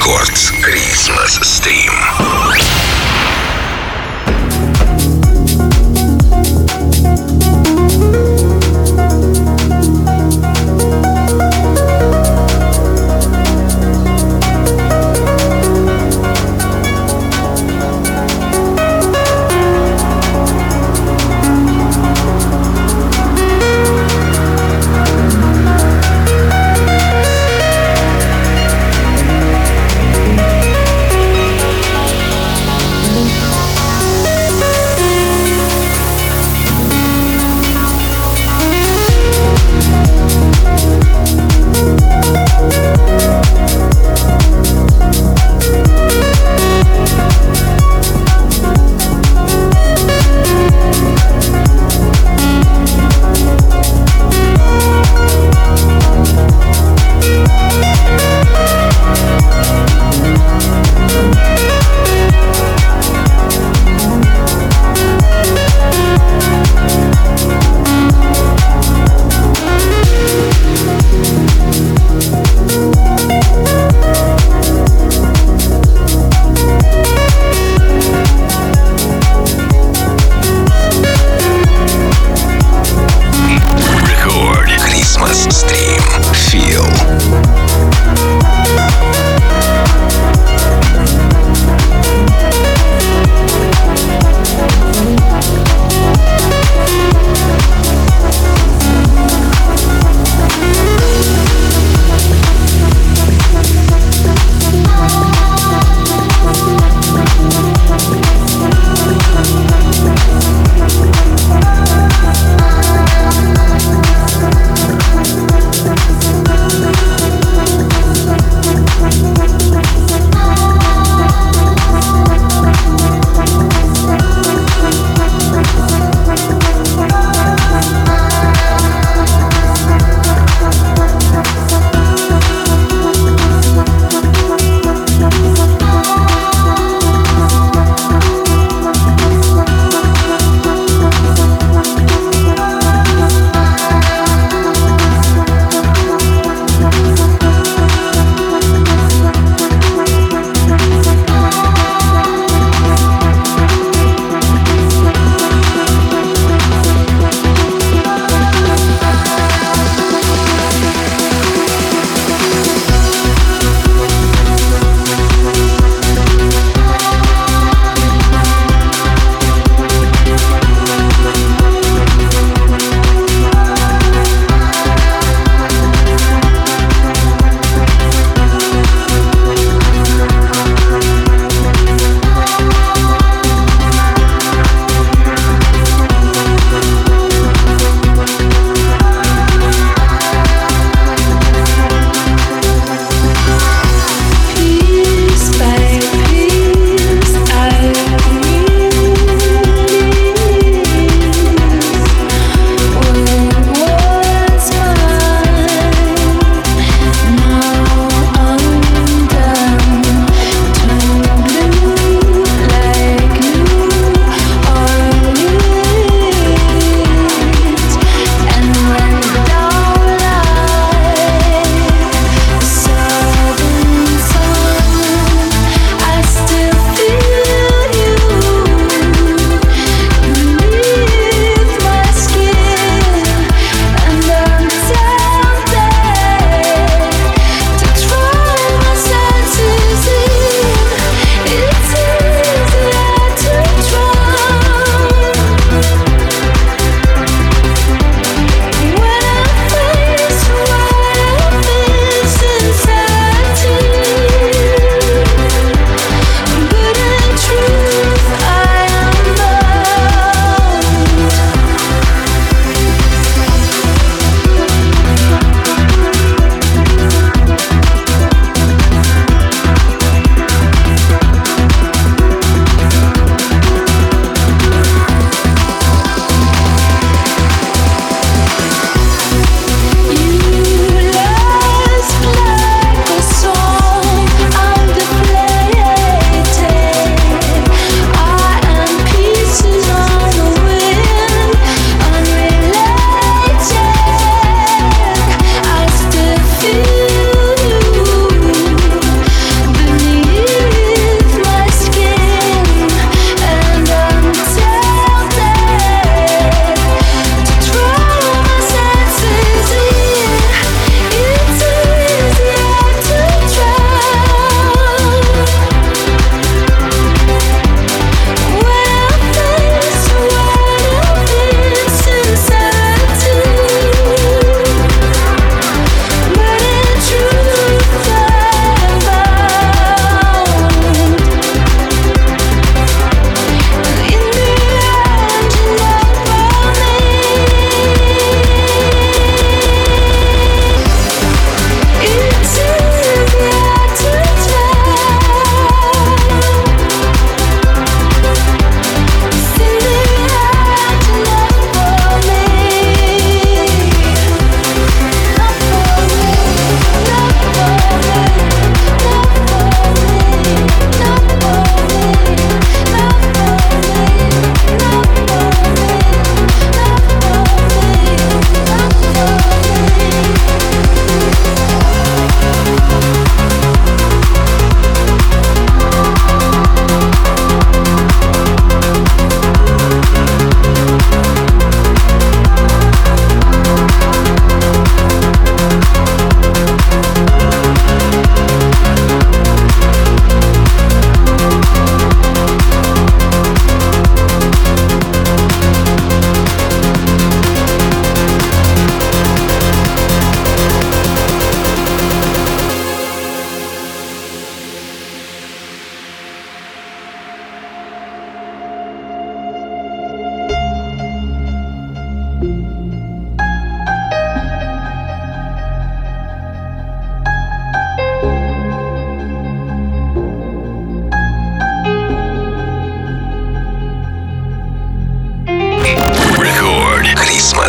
Record Xmas Stream.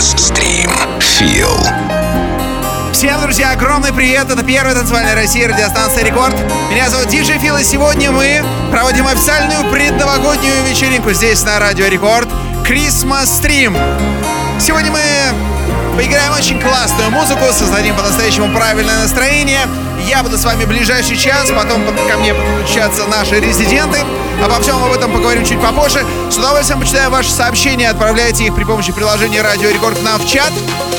Xmas Stream. Feel. Всем, друзья, огромный привет. Это первая танцевальная Россия, радиостанция Рекорд. Меня зовут DJ Feel, и сегодня мы проводим официальную предновогоднюю вечеринку здесь на Радио Рекорд. Xmas Stream. Сегодня мы поиграем очень классную музыку, создадим по-настоящему правильное настроение. Я буду с вами в ближайший час, потом ко мне подключатся наши резиденты. Обо всем об этом поговорим чуть попозже. С удовольствием почитаю ваши сообщения, отправляйте их при помощи приложения Радио Рекорд к нам в чат.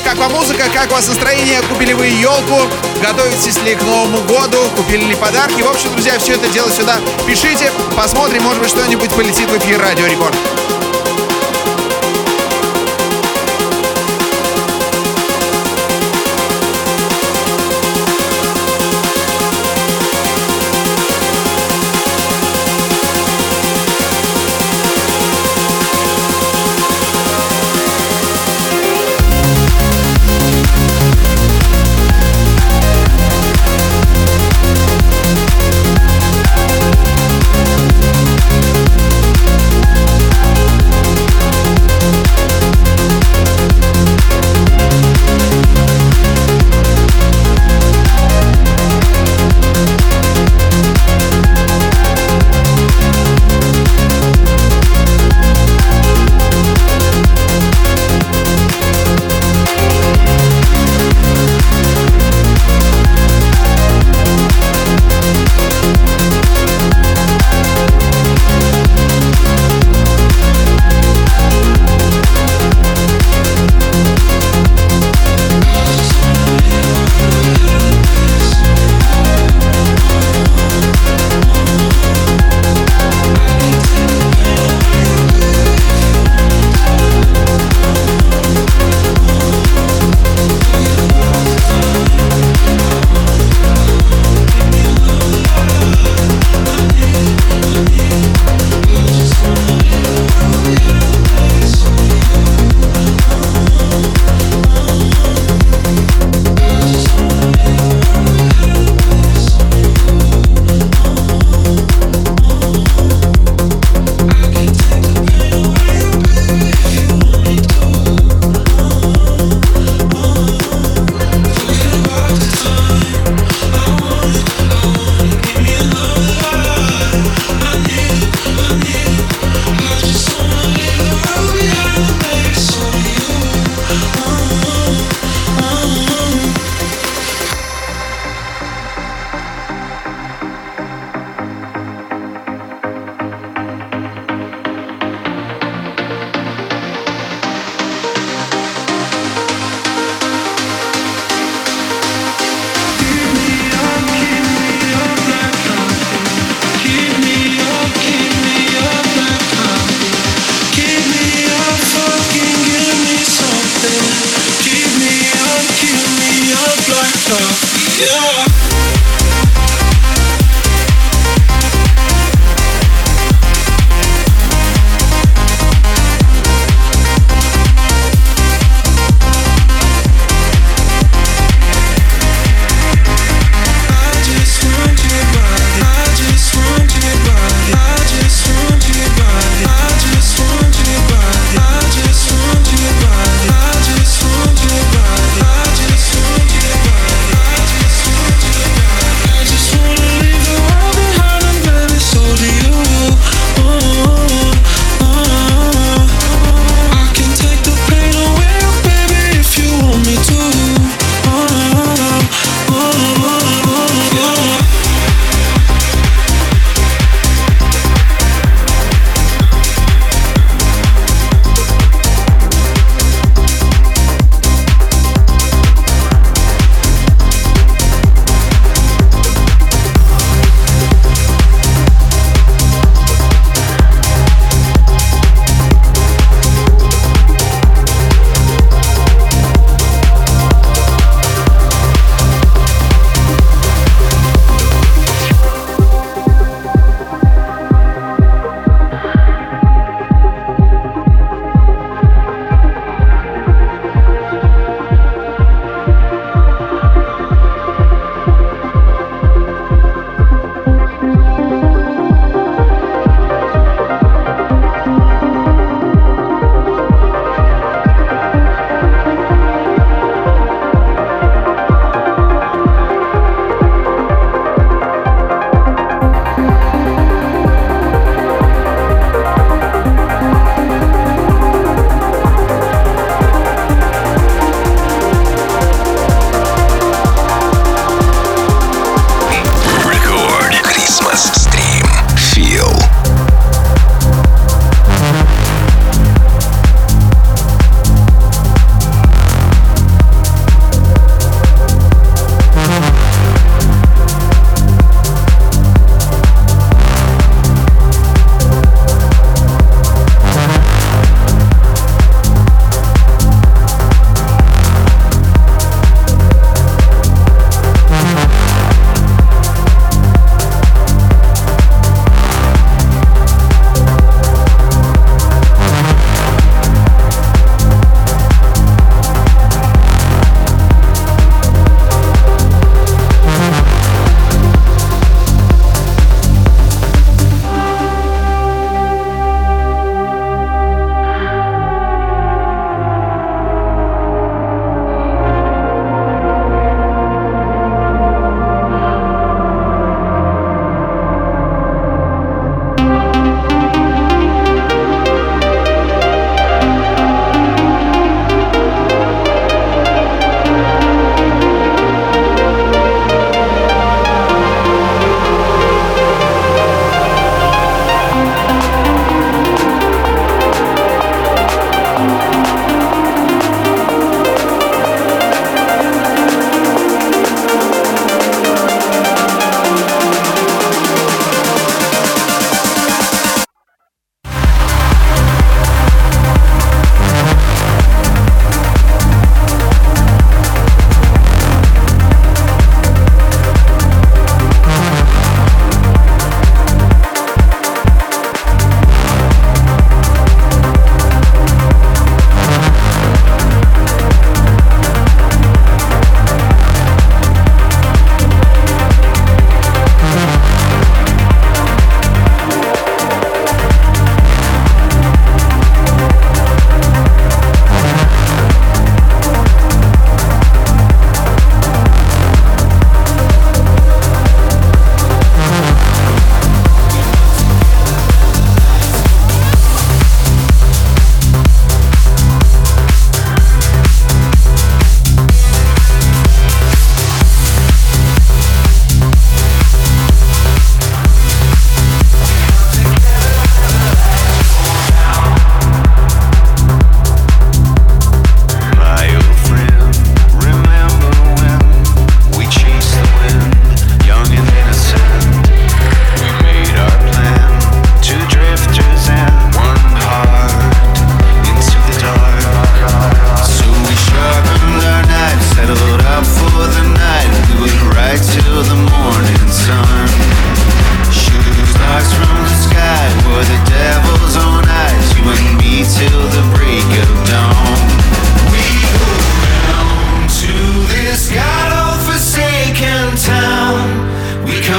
Как вам музыка, как у вас настроение, купили вы елку, готовитесь ли к Новому году, купили ли подарки. В общем, друзья, все это дело сюда пишите, посмотрим, может быть, что-нибудь полетит в эфир Радио Рекорд.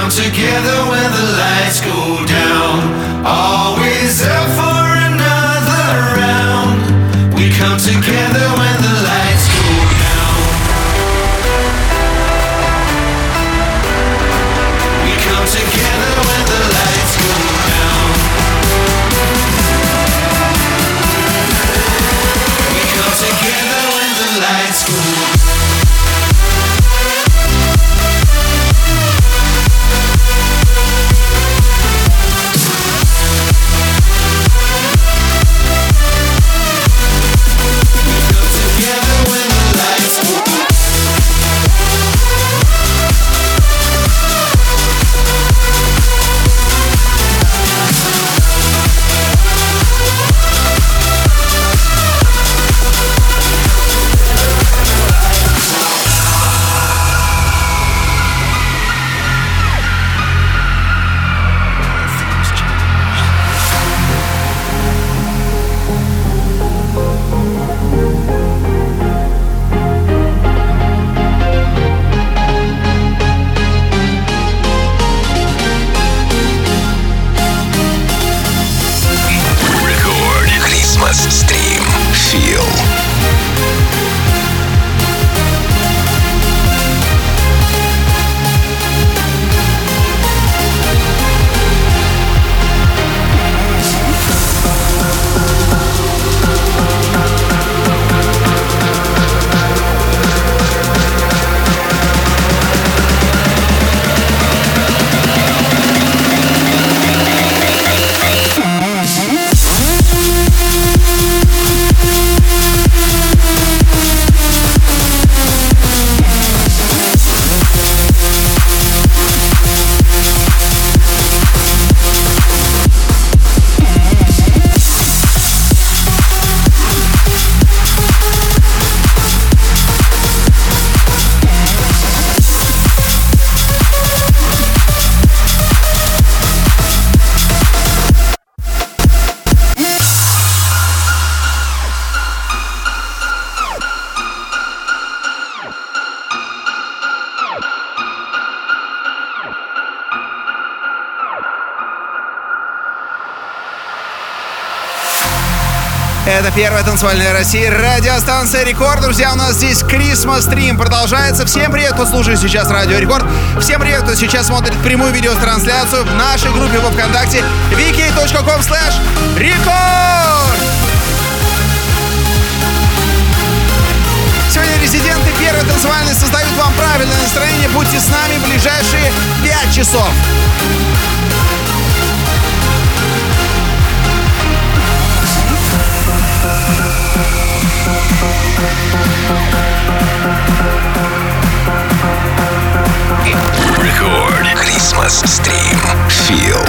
come together when the lights go down. Always up for another round. We come together when the lights go down. We come together when the lights go down. We come together when the lights go down. Это первая танцевальная России, радиостанция Рекорд. Друзья, у нас здесь Christmas Stream продолжается. Всем привет, кто слушает сейчас Радио Рекорд. Всем привет, кто сейчас смотрит прямую видеотрансляцию в нашей группе во Вконтакте wiki.com/record. Сегодня резиденты первой танцевальной создают вам правильное настроение. Будьте с нами в ближайшие 5 часов. Record Xmas Stream Feel.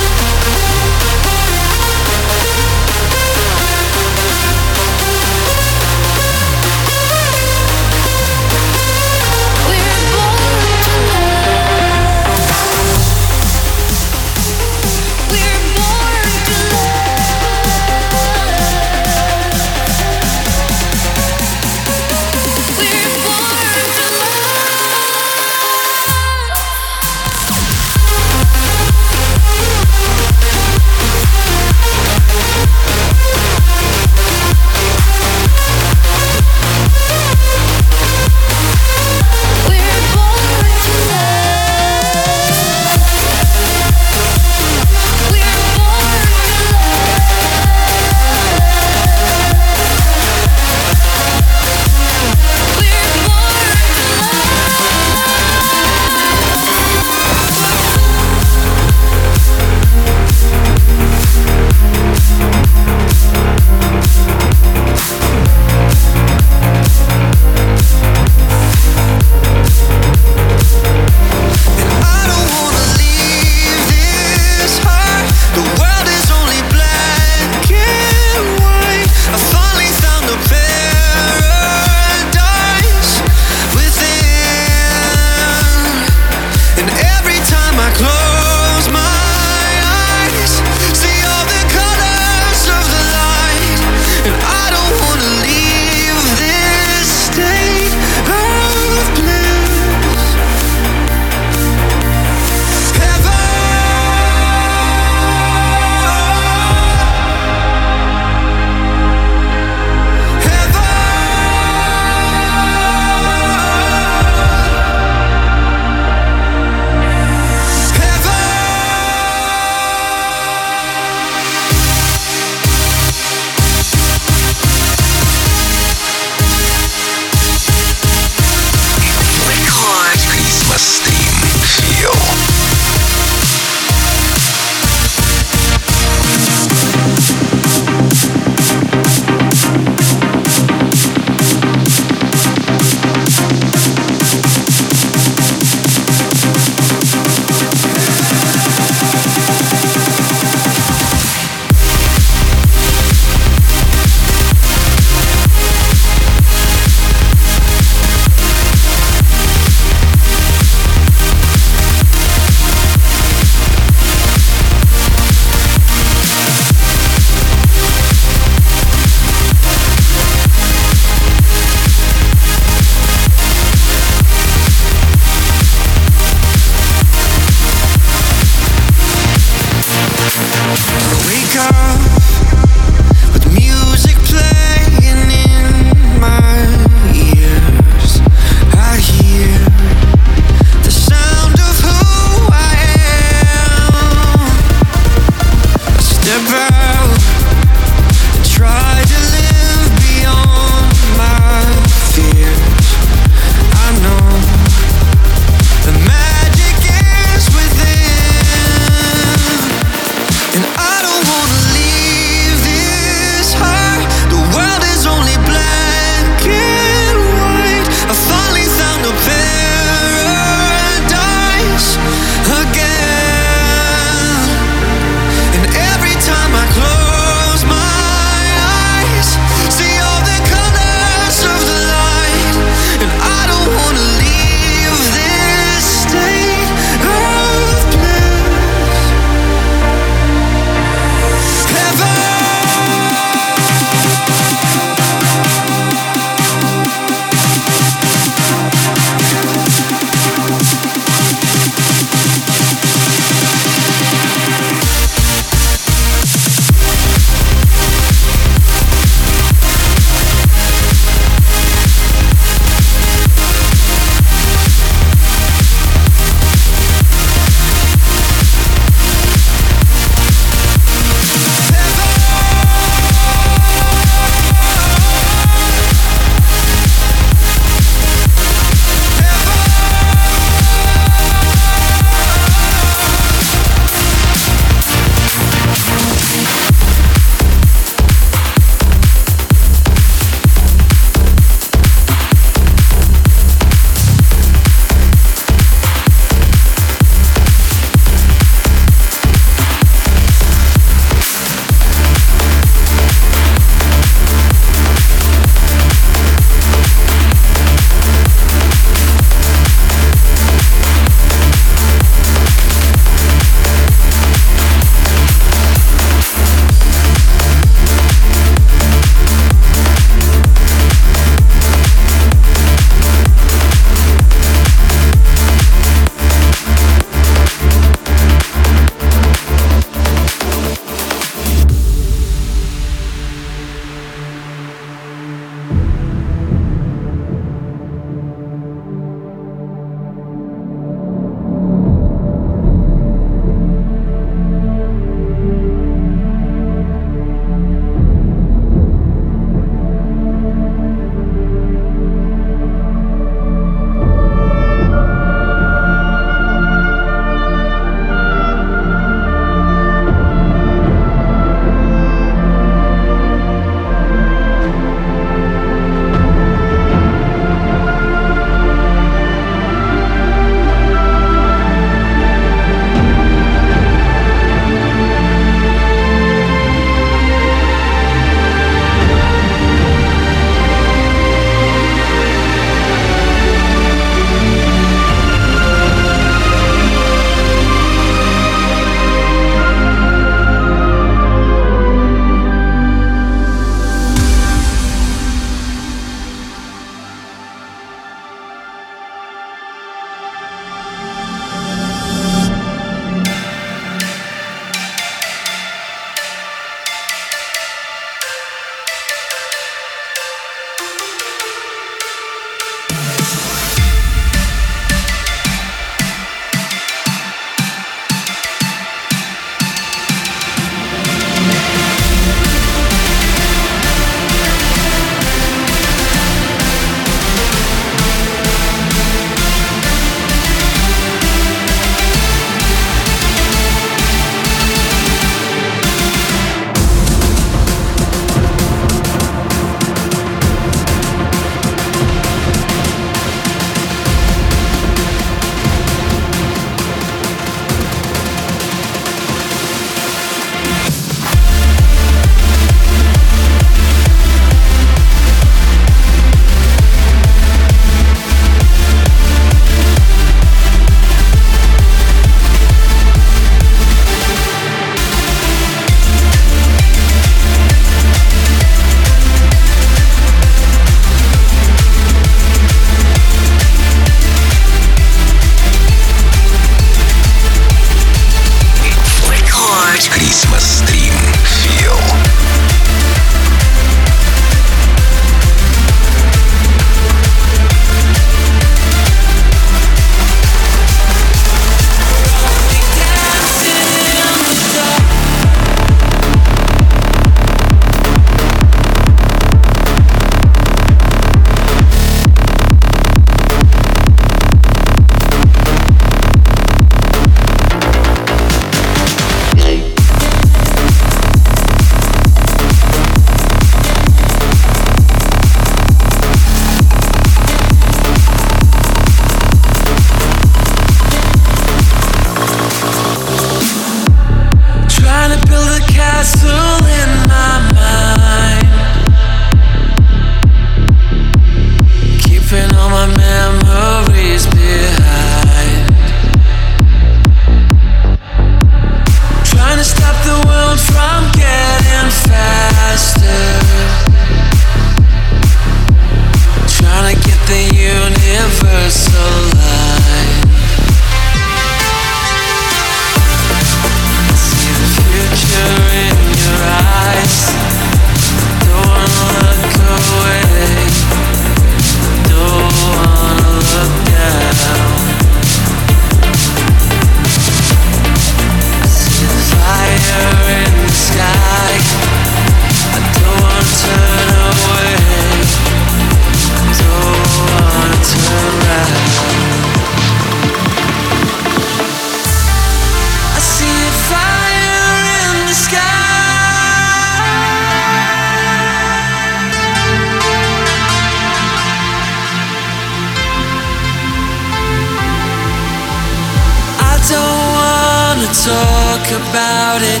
talk about it.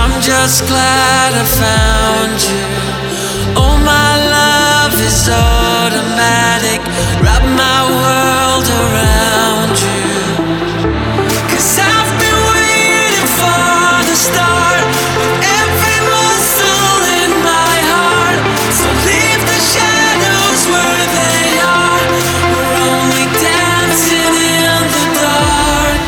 I'm just glad I found you. All my love is automatic. Wrap my world around you. 'Cause I've been waiting for the start with every muscle in my heart. So leave the shadows where they are. We're only dancing in the dark.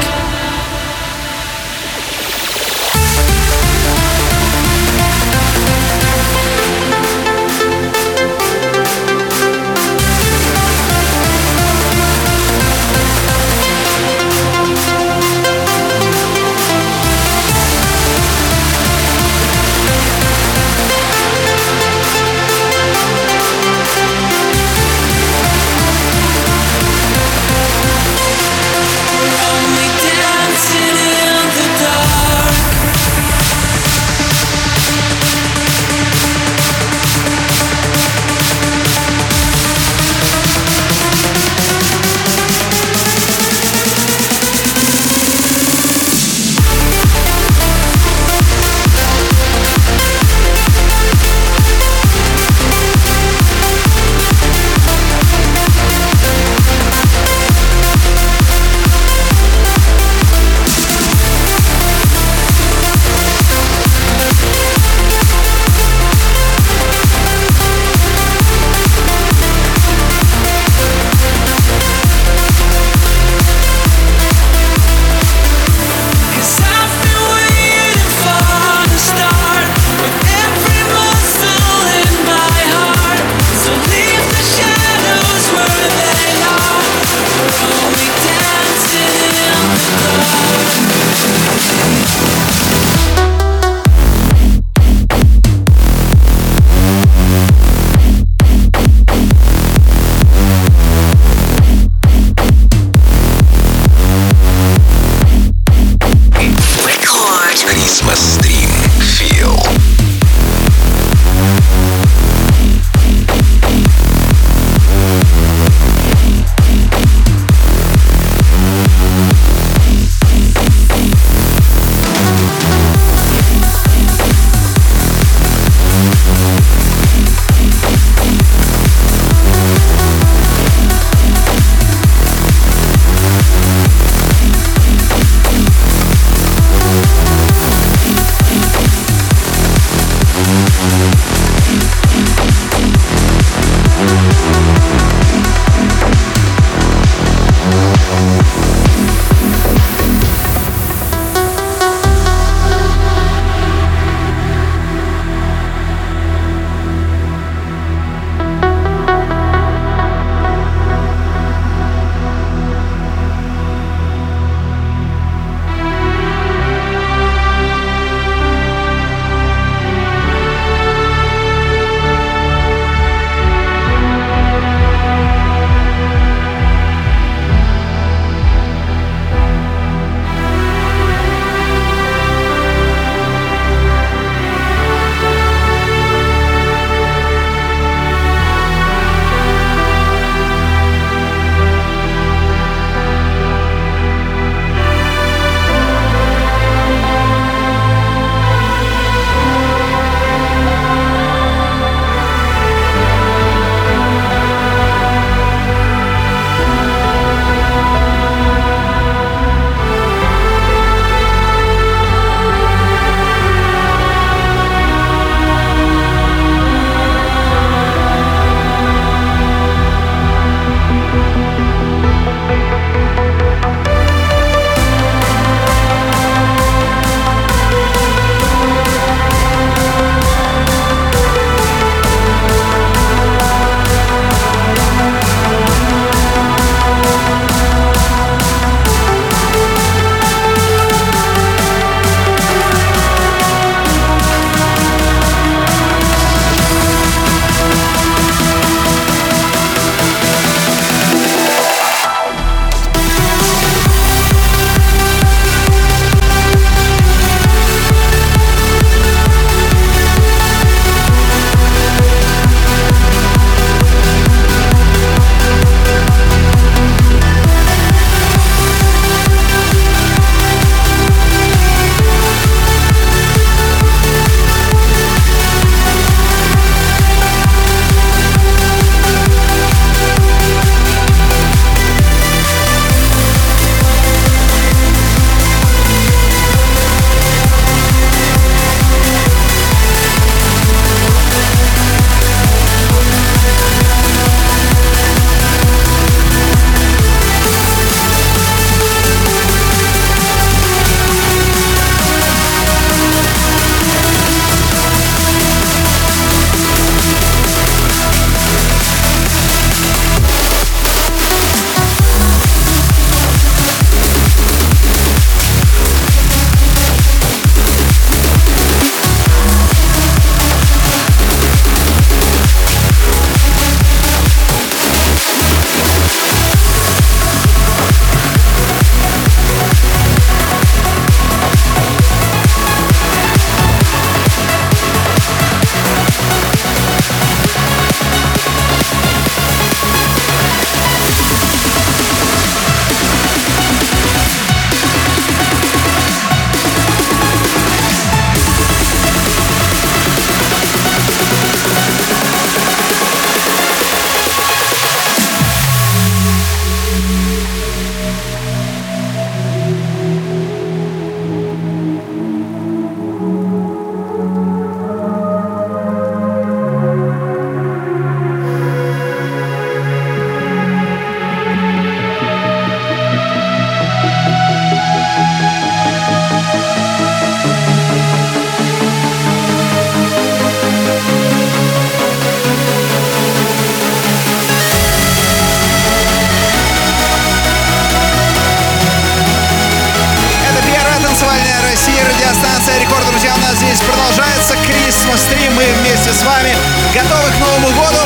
Xmas Stream. Мы вместе с вами готовы к Новому году.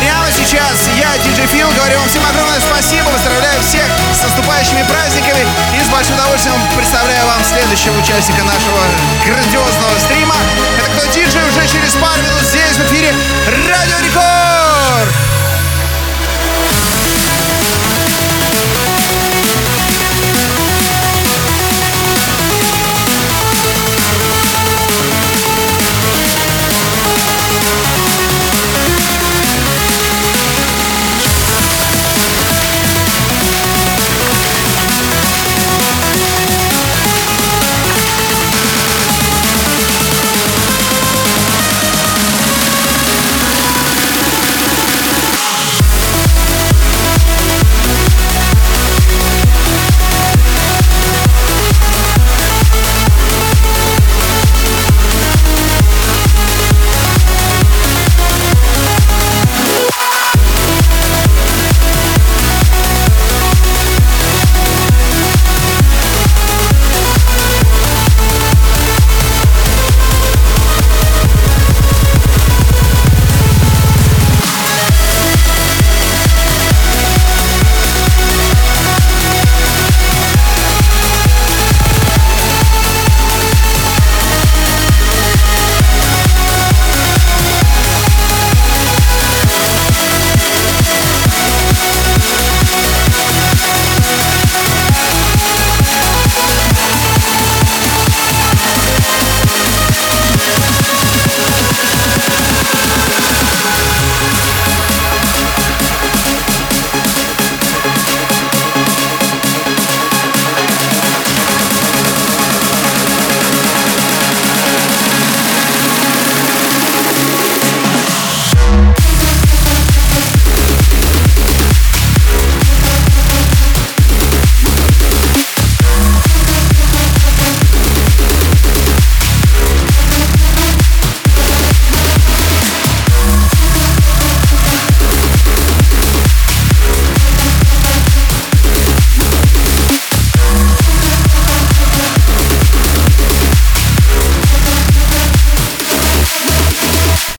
Прямо сейчас я, DJ Feel, говорю вам всем огромное спасибо. Поздравляю всех с наступающими праздниками. И с большим удовольствием представляю вам следующего участника нашего грандиозного стрима. Это кто диджей уже через пару минут здесь в эфире Радио Рекорд.